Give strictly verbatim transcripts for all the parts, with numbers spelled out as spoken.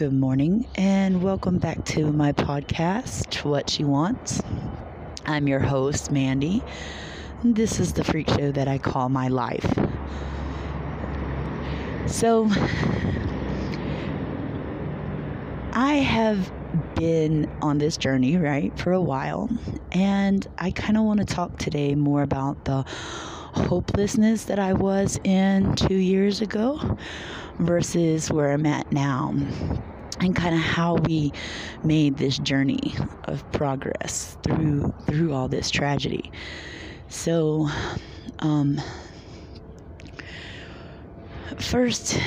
Good morning and welcome back to my podcast, What She Wants. I'm your host, Mandy. This is the freak show that I call my life. So, I have been on this journey, right, for a while, and I kind of want to talk today more about the hopelessness that I was in two years ago versus where I'm at now, and kind of how we made this journey of progress through through all this tragedy. So, um, first,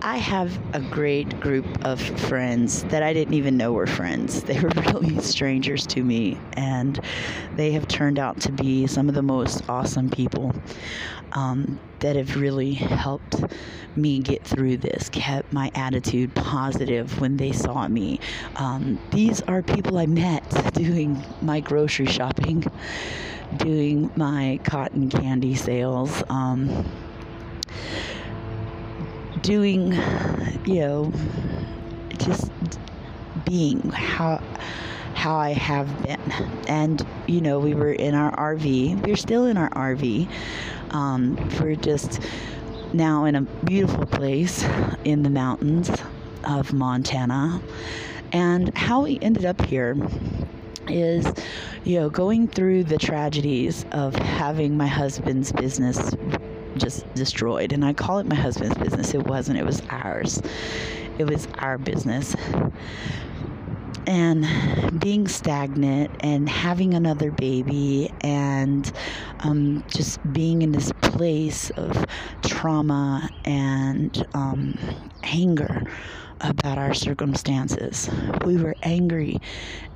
I have a great group of friends that I didn't even know were friends. They were really strangers to me, and they have turned out to be some of the most awesome people um, that have really helped me get through this, kept my attitude positive when they saw me. Um, these are people I met doing my grocery shopping, doing my cotton candy sales, um, doing, you know, just being how how I have been. And, you know, we were in our R V. We're still in our R V. Um, we're just now in a beautiful place in the mountains of Montana. And how we ended up here is, you know, going through the tragedies of having my husband's business just destroyed. And I call it my husband's business. It wasn't, it was ours. It was our business. And being stagnant and having another baby and um, just being in this place of trauma and um, anger about our circumstances. We were angry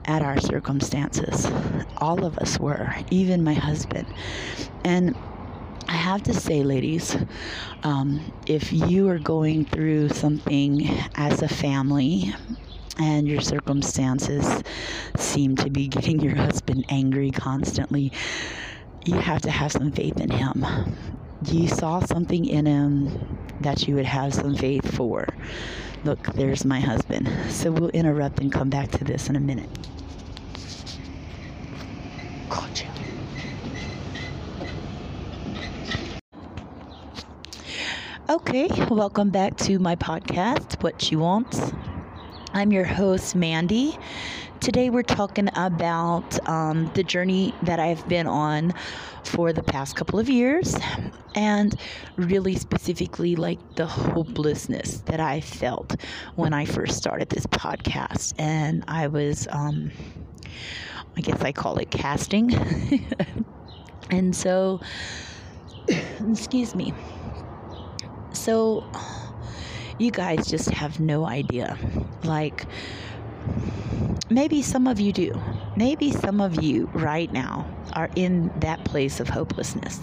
at our circumstances. All of us were, even my husband. And I have to say, ladies, um, if you are going through something as a family and your circumstances seem to be getting your husband angry constantly, you have to have some faith in him. You saw something in him that you would have some faith for. Look, there's my husband. So we'll interrupt and come back to this in a minute. Gotcha. Okay, welcome back to my podcast, What She Wants. I'm your host, Mandy. Today we're talking about um, the journey that I've been on for the past couple of years, and really specifically like the hopelessness that I felt when I first started this podcast. And I was, um, I guess I call it casting. And so, excuse me. So, you guys just have no idea. Like, maybe some of you do. Maybe some of you right now are in that place of hopelessness.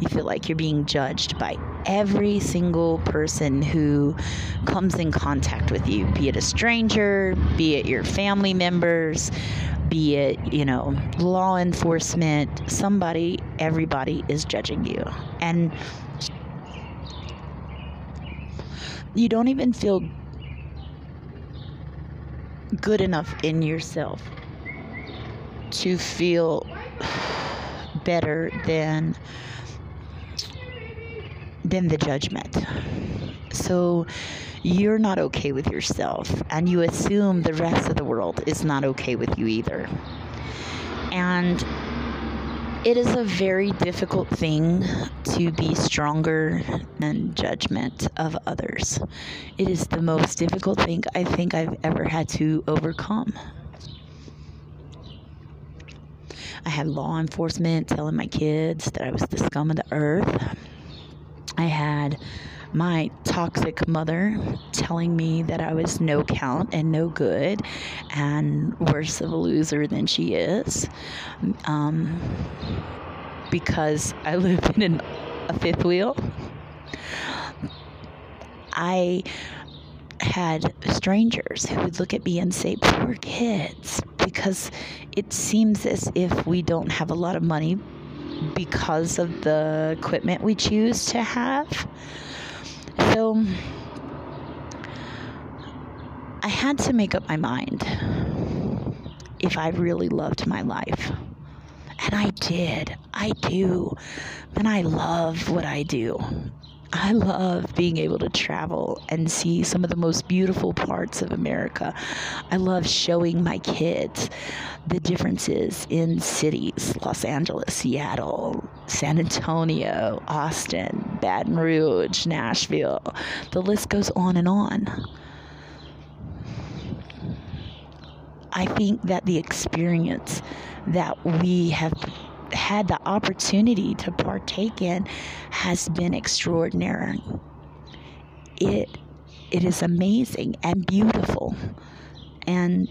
You feel like you're being judged by every single person who comes in contact with you, be it a stranger, be it your family members, be it, you know, law enforcement, somebody, everybody is judging you. And you don't even feel good enough in yourself to feel better than than the judgment. So you're not okay with yourself, and you assume the rest of the world is not okay with you either. And it is a very difficult thing to be stronger than judgment of others. It is the most difficult thing I think I've ever had to overcome. I had law enforcement telling my kids that I was the scum of the earth. I had my toxic mother telling me that I was no count and no good and worse of a loser than she is, um, because I lived in an, a fifth wheel. I had strangers who would look at me and say, poor kids, because it seems as if we don't have a lot of money because of the equipment we choose to have. So I had to make up my mind if I really loved my life. And I did. I do. And I love what I do. I love being able to travel and see some of the most beautiful parts of America. I love showing my kids the differences in cities, Los Angeles, Seattle, San Antonio, Austin, Baton Rouge, Nashville. The list goes on and on. I think that the experience that we have had the opportunity to partake in has been extraordinary. It it is amazing and beautiful, and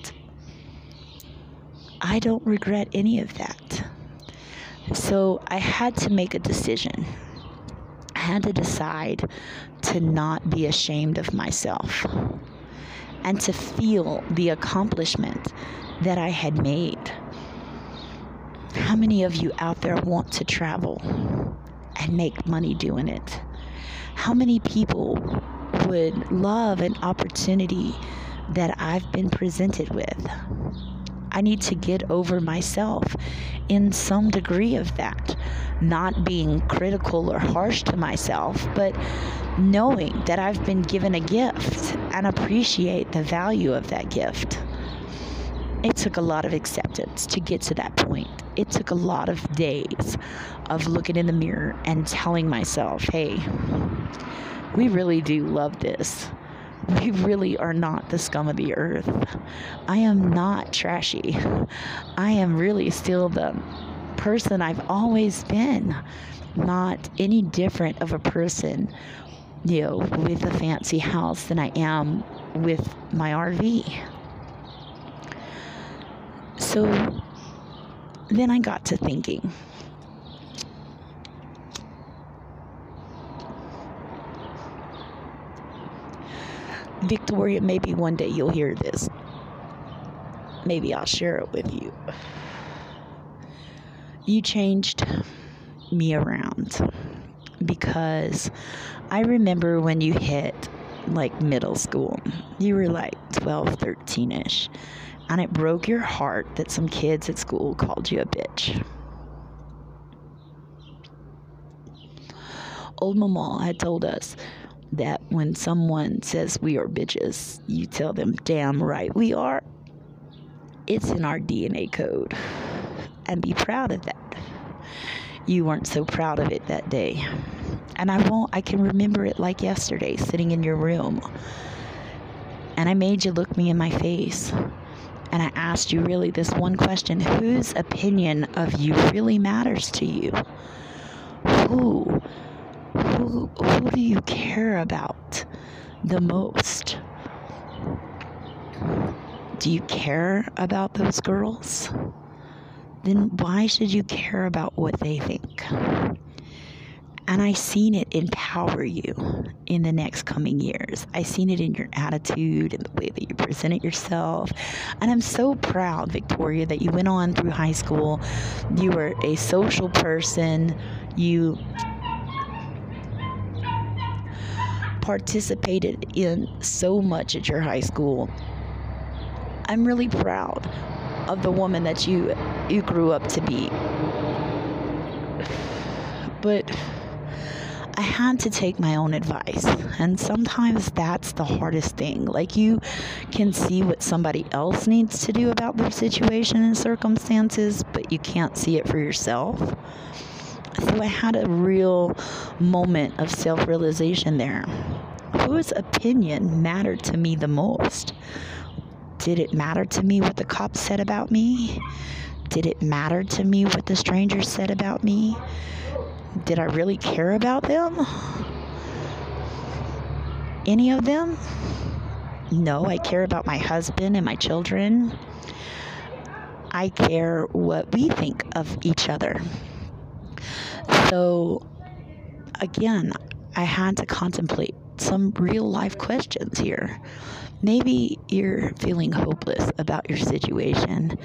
I don't regret any of that. So I had to make a decision. I had to decide to not be ashamed of myself and to feel the accomplishment that I had made. How many of you out there want to travel and make money doing it? How many people would love an opportunity that I've been presented with? I need to get over myself in some degree of that, not being critical or harsh to myself, but knowing that I've been given a gift and appreciate the value of that gift. It took a lot of acceptance to get to that point. It took a lot of days of looking in the mirror and telling myself, hey, we really do love this. We really are not the scum of the earth. I am not trashy. I am really still the person I've always been. Not any different of a person, you know, with a fancy house than I am with my R V. So then I got to thinking, Victoria, maybe one day you'll hear this. Maybe I'll share it with you. You changed me around, because I remember when you hit like middle school, you were like twelve, thirteen-ish. And it broke your heart that some kids at school called you a bitch. Old Mama had told us that when someone says we are bitches, you tell them, damn right we are. It's in our D N A code. And be proud of that. You weren't so proud of it that day. And I won't, I can remember it like yesterday, sitting in your room. And I made you look me in my face. And I asked you really this one question: whose opinion of you really matters to you? Who, who, who do you care about the most? Do you care about those girls? Then why should you care about what they think? And I seen it empower you in the next coming years. I seen it in your attitude and the way that you presented yourself. And I'm so proud, Victoria, that you went on through high school. You were a social person. You participated in so much at your high school. I'm really proud of the woman that you you grew up to be. But I had to take my own advice, and sometimes that's the hardest thing. Like, you can see what somebody else needs to do about their situation and circumstances, but you can't see it for yourself. So I had a real moment of self-realization there. Whose opinion mattered to me the most? Did it matter to me what the cops said about me? Did it matter to me what the strangers said about me? Did I really care about them? Any of them? No, I care about my husband and my children. I care what we think of each other. So, again, I had to contemplate some real life questions here. Maybe you're feeling hopeless about your situation,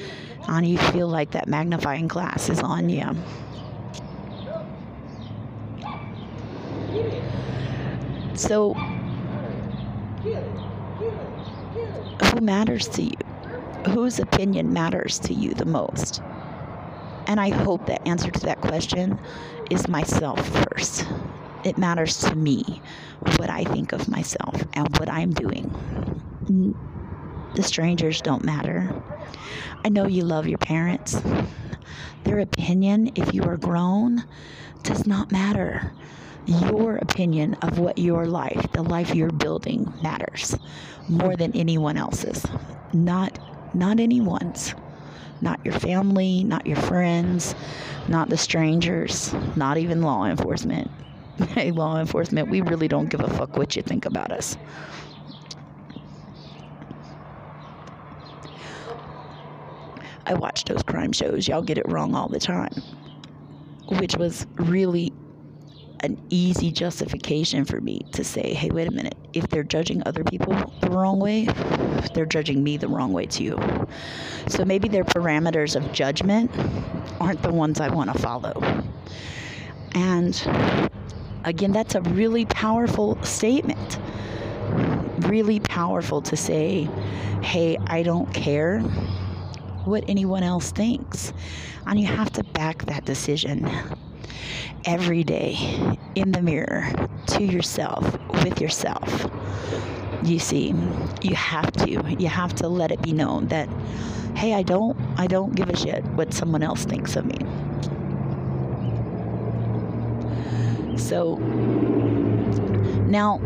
and you feel like that magnifying glass is on you. So who matters to you, whose opinion matters to you the most. And I hope the answer to that question is myself first. It matters to me what I think of myself and what I'm doing. The strangers don't matter. I know you love your parents. Their opinion, if you are grown, does not matter. Your opinion of what your life, the life you're building, matters more than anyone else's. Not, not anyone's. Not your family, not your friends, not the strangers, not even law enforcement. Hey, law enforcement, we really don't give a fuck what you think about us. I watch those crime shows. Y'all get it wrong all the time. Which was really an easy justification for me to say, hey, wait a minute. If they're judging other people the wrong way, they're judging me the wrong way too. So maybe their parameters of judgment aren't the ones I want to follow. And again, that's a really powerful statement. Really powerful to say, hey, I don't care what anyone else thinks. And you have to back that decision every day in the mirror, to yourself, with yourself. You see, you have to. You have to let it be known that, hey, I don't, I don't give a shit what someone else thinks of me. So now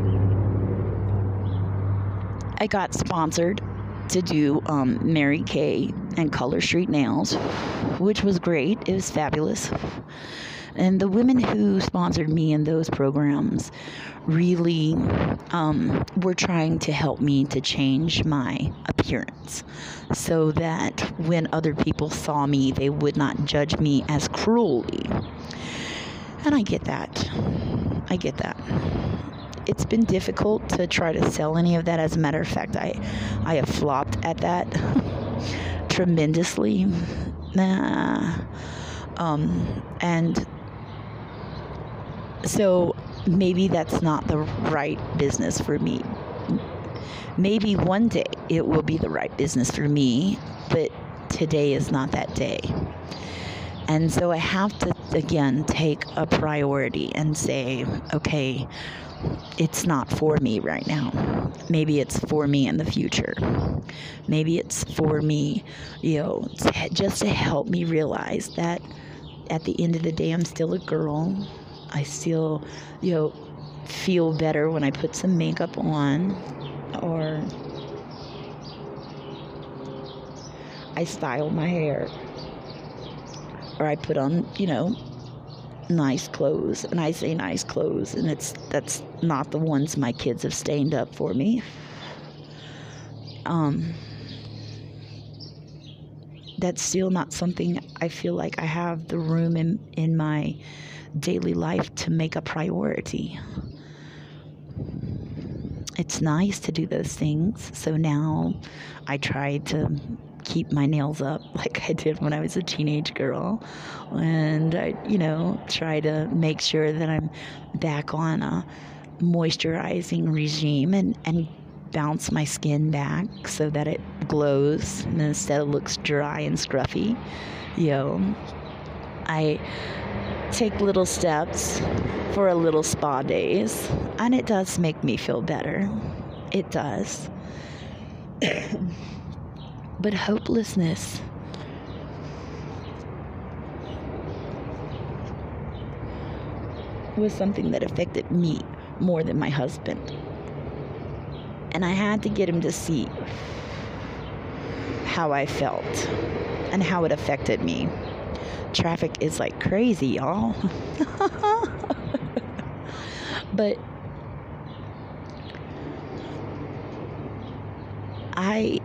I got sponsored to do um, Mary Kay and Color Street Nails, which was great. It was fabulous. And the women who sponsored me in those programs really um, were trying to help me to change my appearance so that when other people saw me, they would not judge me as cruelly. And I get that. I get that. It's been difficult to try to sell any of that. As a matter of fact, I, I have flopped at that tremendously. Nah. Um, and so maybe that's not the right business for me. Maybe one day it will be the right business for me, but today is not that day. And so I have to, again, take a priority and say, okay, it's not for me right now. Maybe it's for me in the future. Maybe it's for me, you know, to, just to help me realize that at the end of the day, I'm still a girl. I still, you know, feel better when I put some makeup on, or I style my hair, or I put on, you know, nice clothes. And I say nice clothes, and it's that's not the ones my kids have stained up for me. Um, that's still not something I feel like I have the room in, in my daily life to make a priority. It's nice to do those things. So now I try to keep my nails up like I did when I was a teenage girl, and I, you know, try to make sure that I'm back on a moisturizing regime and, and bounce my skin back so that it glows and instead it looks dry and scruffy. You know, I take little steps for a little spa days, and it does make me feel better. It does. But hopelessness, was something that affected me more than my husband. And I had to get him to see how I felt and how it affected me. Traffic is like crazy, y'all. But I...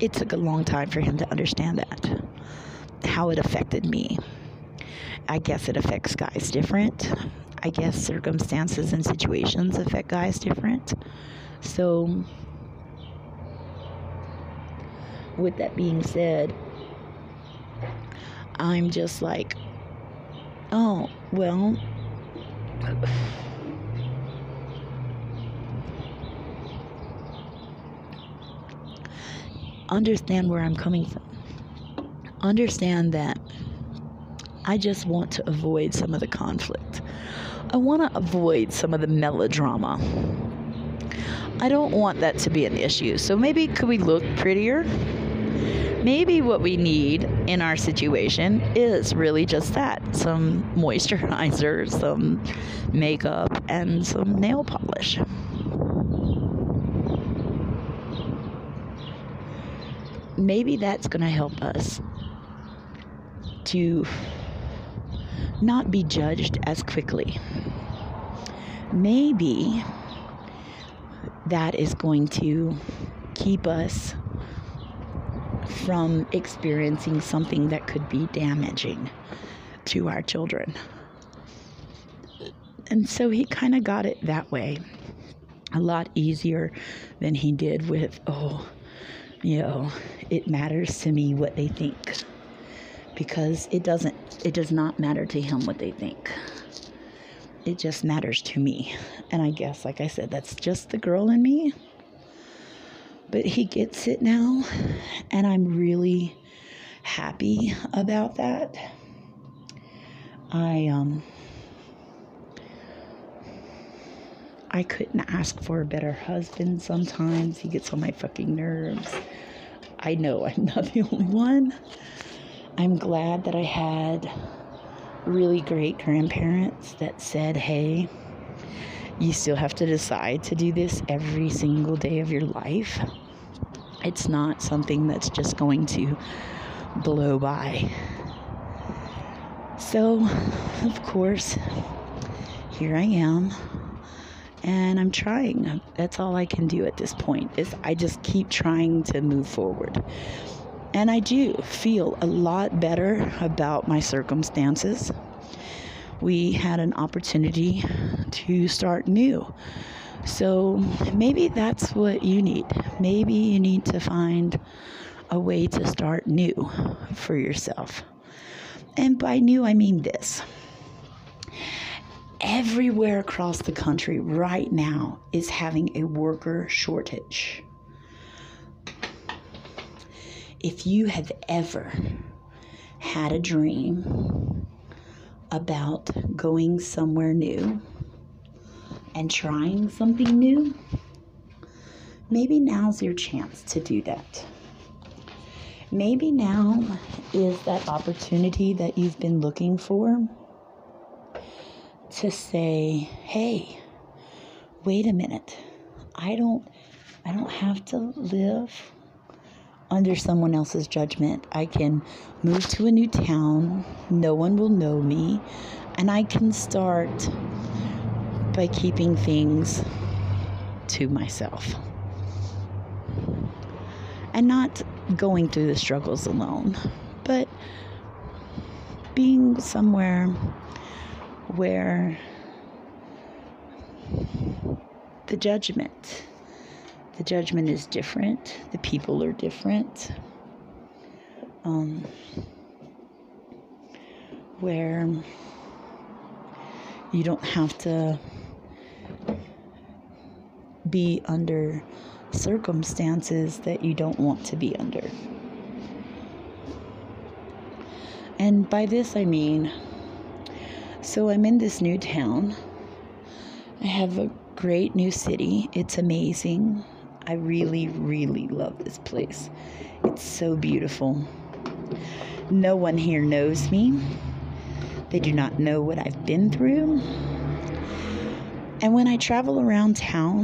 It took a long time for him to understand that, how it affected me. I guess it affects guys different. I guess circumstances and situations affect guys different. So, with that being said, I'm just like, oh, well... understand where I'm coming from. Understand that I just want to avoid some of the conflict. I want to avoid some of the melodrama. I don't want that to be an issue. So maybe could we look prettier? Maybe what we need in our situation is really just that. Some moisturizer, some makeup, and some nail polish. Maybe that's going to help us to not be judged as quickly. Maybe that is going to keep us from experiencing something that could be damaging to our children. And so he kind of got it that way, a lot easier than he did with, oh, you know, it matters to me what they think, because it doesn't, it does not matter to him what they think. It just matters to me. And I guess, like I said, that's just the girl in me. But he gets it now, and I'm really happy about that. I um I couldn't ask for a better husband sometimes. He gets on my fucking nerves. I know I'm not the only one. I'm glad that I had really great grandparents that said, hey, you still have to decide to do this every single day of your life. It's not something that's just going to blow by. So, of course, here I am, and I'm trying. That's all I can do at this point, is I just keep trying to move forward. And I do feel a lot better about my circumstances. We had an opportunity to start new. So maybe that's what you need. Maybe you need to find a way to start new for yourself. And by new, I mean this. Everywhere across the country right now is having a worker shortage. If you have ever had a dream about going somewhere new and trying something new, maybe now's your chance to do that. Maybe now is that opportunity that you've been looking for to say, hey, wait a minute. I don't I don't have to live under someone else's judgment. I can move to a new town, no one will know me, and I can start by keeping things to myself and not going through the struggles alone, but being somewhere where the judgment The judgment is different. The people are different. Um, where you don't have to be under circumstances that you don't want to be under. And by this I mean, so I'm in this new town. I have a great new city. It's amazing. I really, really love this place. It's so beautiful. No one here knows me. They do not know what I've been through. And when I travel around town,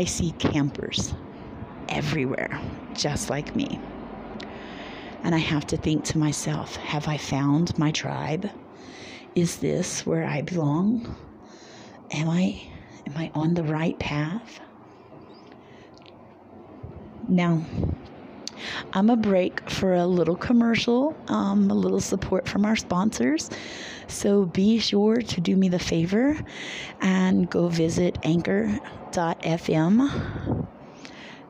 I see campers everywhere, just like me. And I have to think to myself, have I found my tribe? Is this where I belong? Am I, am I on the right path? Now, I'm a break for a little commercial, um, a little support from our sponsors. So be sure to do me the favor and go visit anchor dot f m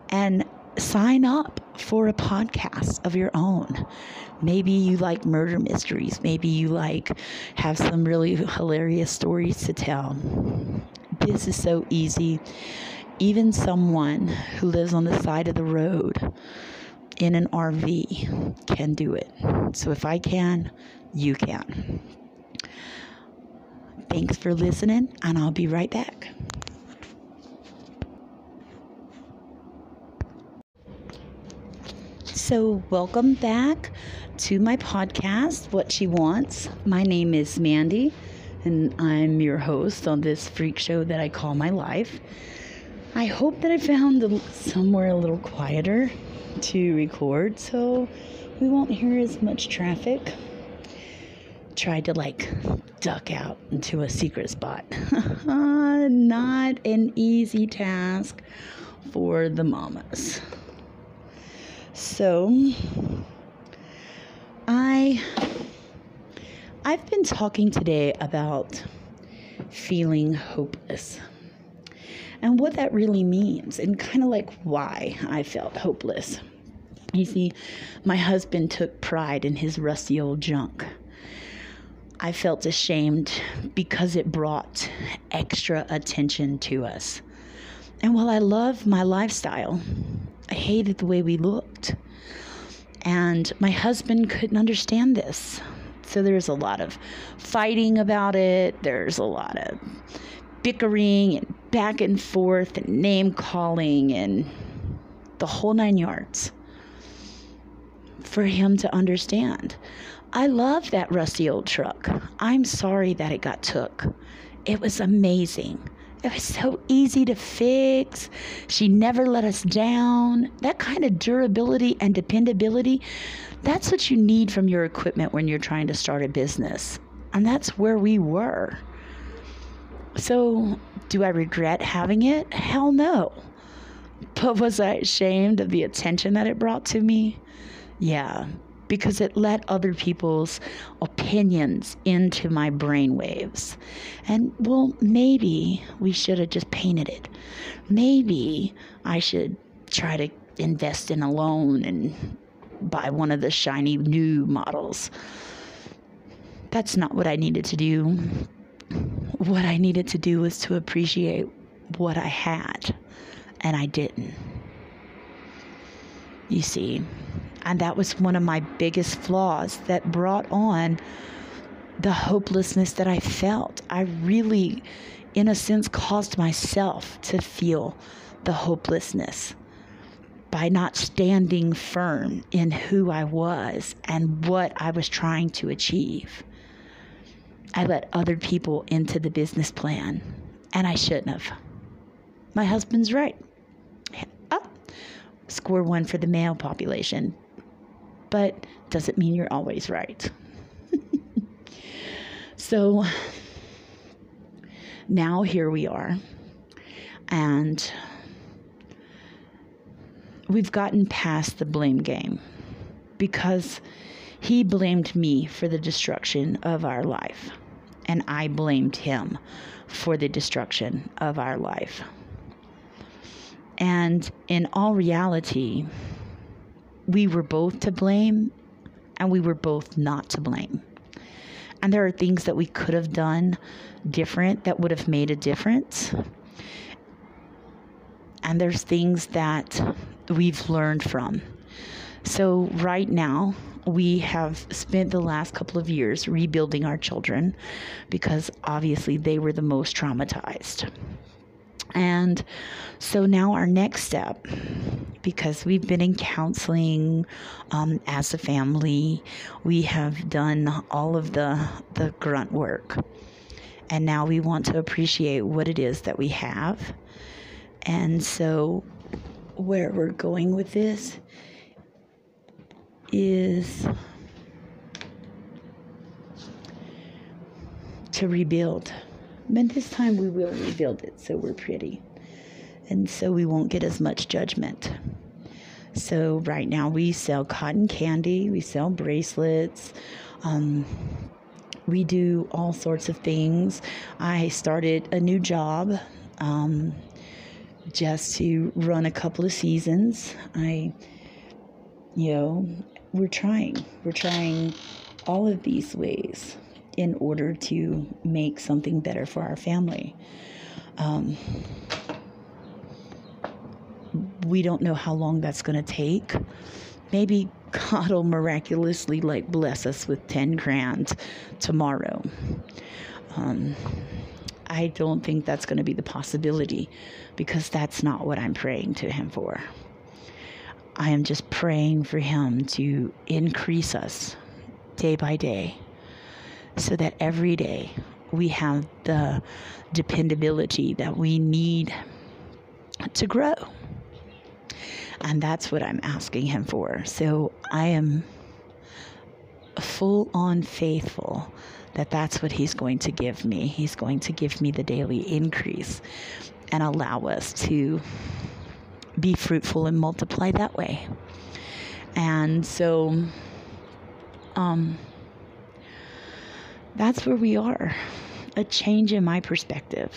and sign up for a podcast of your own. Maybe you like murder mysteries. Maybe you like have some really hilarious stories to tell. This is so easy. Even someone who lives on the side of the road in an R V can do it. So if I can, you can. Thanks for listening, and I'll be right back. So welcome back to my podcast, What She Wants. My name is Mandy, and I'm your host on this freak show that I call my life. I hope that I found somewhere a little quieter to record, so we won't hear as much traffic. Tried to like duck out into a secret spot. Not an easy task for the mamas. So, I, I've been talking today about feeling hopeless and what that really means, and kind of like why I felt hopeless. You see, my husband took pride in his rusty old junk. I felt ashamed because it brought extra attention to us. And while I love my lifestyle, I hated the way we looked. And my husband couldn't understand this. So there's a lot of fighting about it. There's a lot of bickering and back and forth and name calling and the whole nine yards for him to understand. I love that rusty old truck. I'm sorry that it got took. It was amazing. It was so easy to fix. She never let us down. That kind of durability and dependability, that's what you need from your equipment when you're trying to start a business. And that's where we were. So, do I regret having it? Hell no. But was I ashamed of the attention that it brought to me? Yeah, because it let other people's opinions into my brainwaves. And, well, maybe we should have just painted it. Maybe I should try to invest in a loan and buy one of the shiny new models. That's not what I needed to do. What I needed to do was to appreciate what I had, and I didn't. You see, and that was one of my biggest flaws that brought on the hopelessness that I felt. I really, in a sense, caused myself to feel the hopelessness by not standing firm in who I was and what I was trying to achieve. I let other people into the business plan, and I shouldn't have. My husband's right. Oh, score one for the male population. But doesn't mean you're always right. So now here we are. And we've gotten past the blame game because he blamed me for the destruction of our life. And I blamed him for the destruction of our life. And in all reality, we were both to blame, and we were both not to blame. And there are things that we could have done different that would have made a difference. And there's things that we've learned from. So right now, we have spent the last couple of years rebuilding our children because obviously they were the most traumatized. And so now our next step, because we've been in counseling um, as a family, we have done all of the, the grunt work. And now we want to appreciate what it is that we have. And so where we're going with this is to rebuild. But this time we will rebuild it so we're pretty. And so we won't get as much judgment. So right now we sell cotton candy. We sell bracelets. Um, we do all sorts of things. I started a new job um, just to run a couple of seasons. I, you know, we're trying. We're trying all of these ways in order to make something better for our family. Um, we don't know how long that's going to take. Maybe God will miraculously like bless us with ten grand tomorrow. Um, I don't think that's going to be the possibility, because that's not what I'm praying to him for. I am just praying for him to increase us day by day, so that every day we have the dependability that we need to grow. And that's what I'm asking him for. So I am full on faithful that that's what he's going to give me. He's going to give me the daily increase and allow us to be fruitful and multiply that way. And so um, that's where we are. A change in my perspective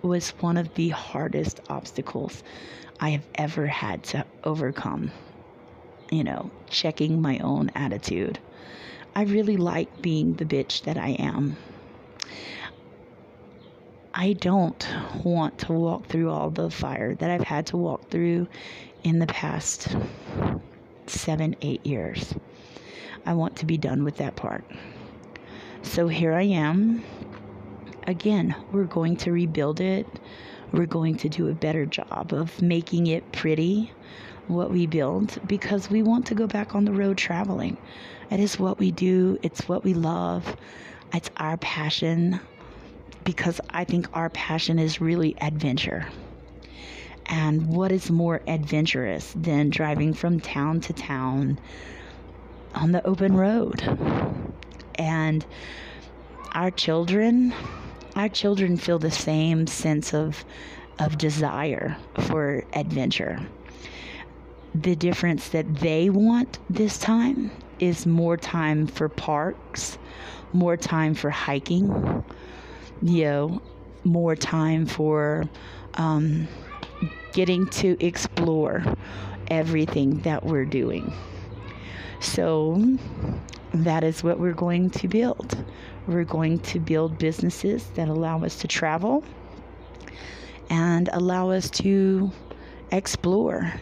was one of the hardest obstacles I have ever had to overcome. You know, checking my own attitude. I really like being the bitch that I am. I don't want to walk through all the fire that I've had to walk through in the past seven, eight years. I want to be done with that part. So here I am. Again, we're going to rebuild it. We're going to do a better job of making it pretty, what we build, because we want to go back on the road traveling. It is what we do. It's what we love. It's our passion. Because I think our passion is really adventure. And what is more adventurous than driving from town to town on the open road? And our children, our children feel the same sense of, of desire for adventure. The difference that they want this time is more time for parks, more time for hiking, you know, more time for um, getting to explore everything that we're doing. So that is what we're going to build. We're going to build businesses that allow us to travel and allow us to explore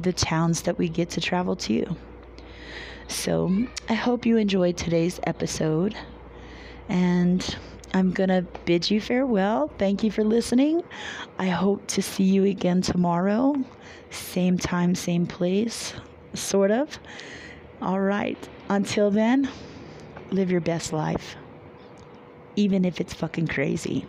the towns that we get to travel to. So I hope you enjoyed today's episode, and I'm going to bid you farewell. Thank you for listening. I hope to see you again tomorrow. Same time, same place, sort of. All right. Until then, live your best life, even if it's fucking crazy.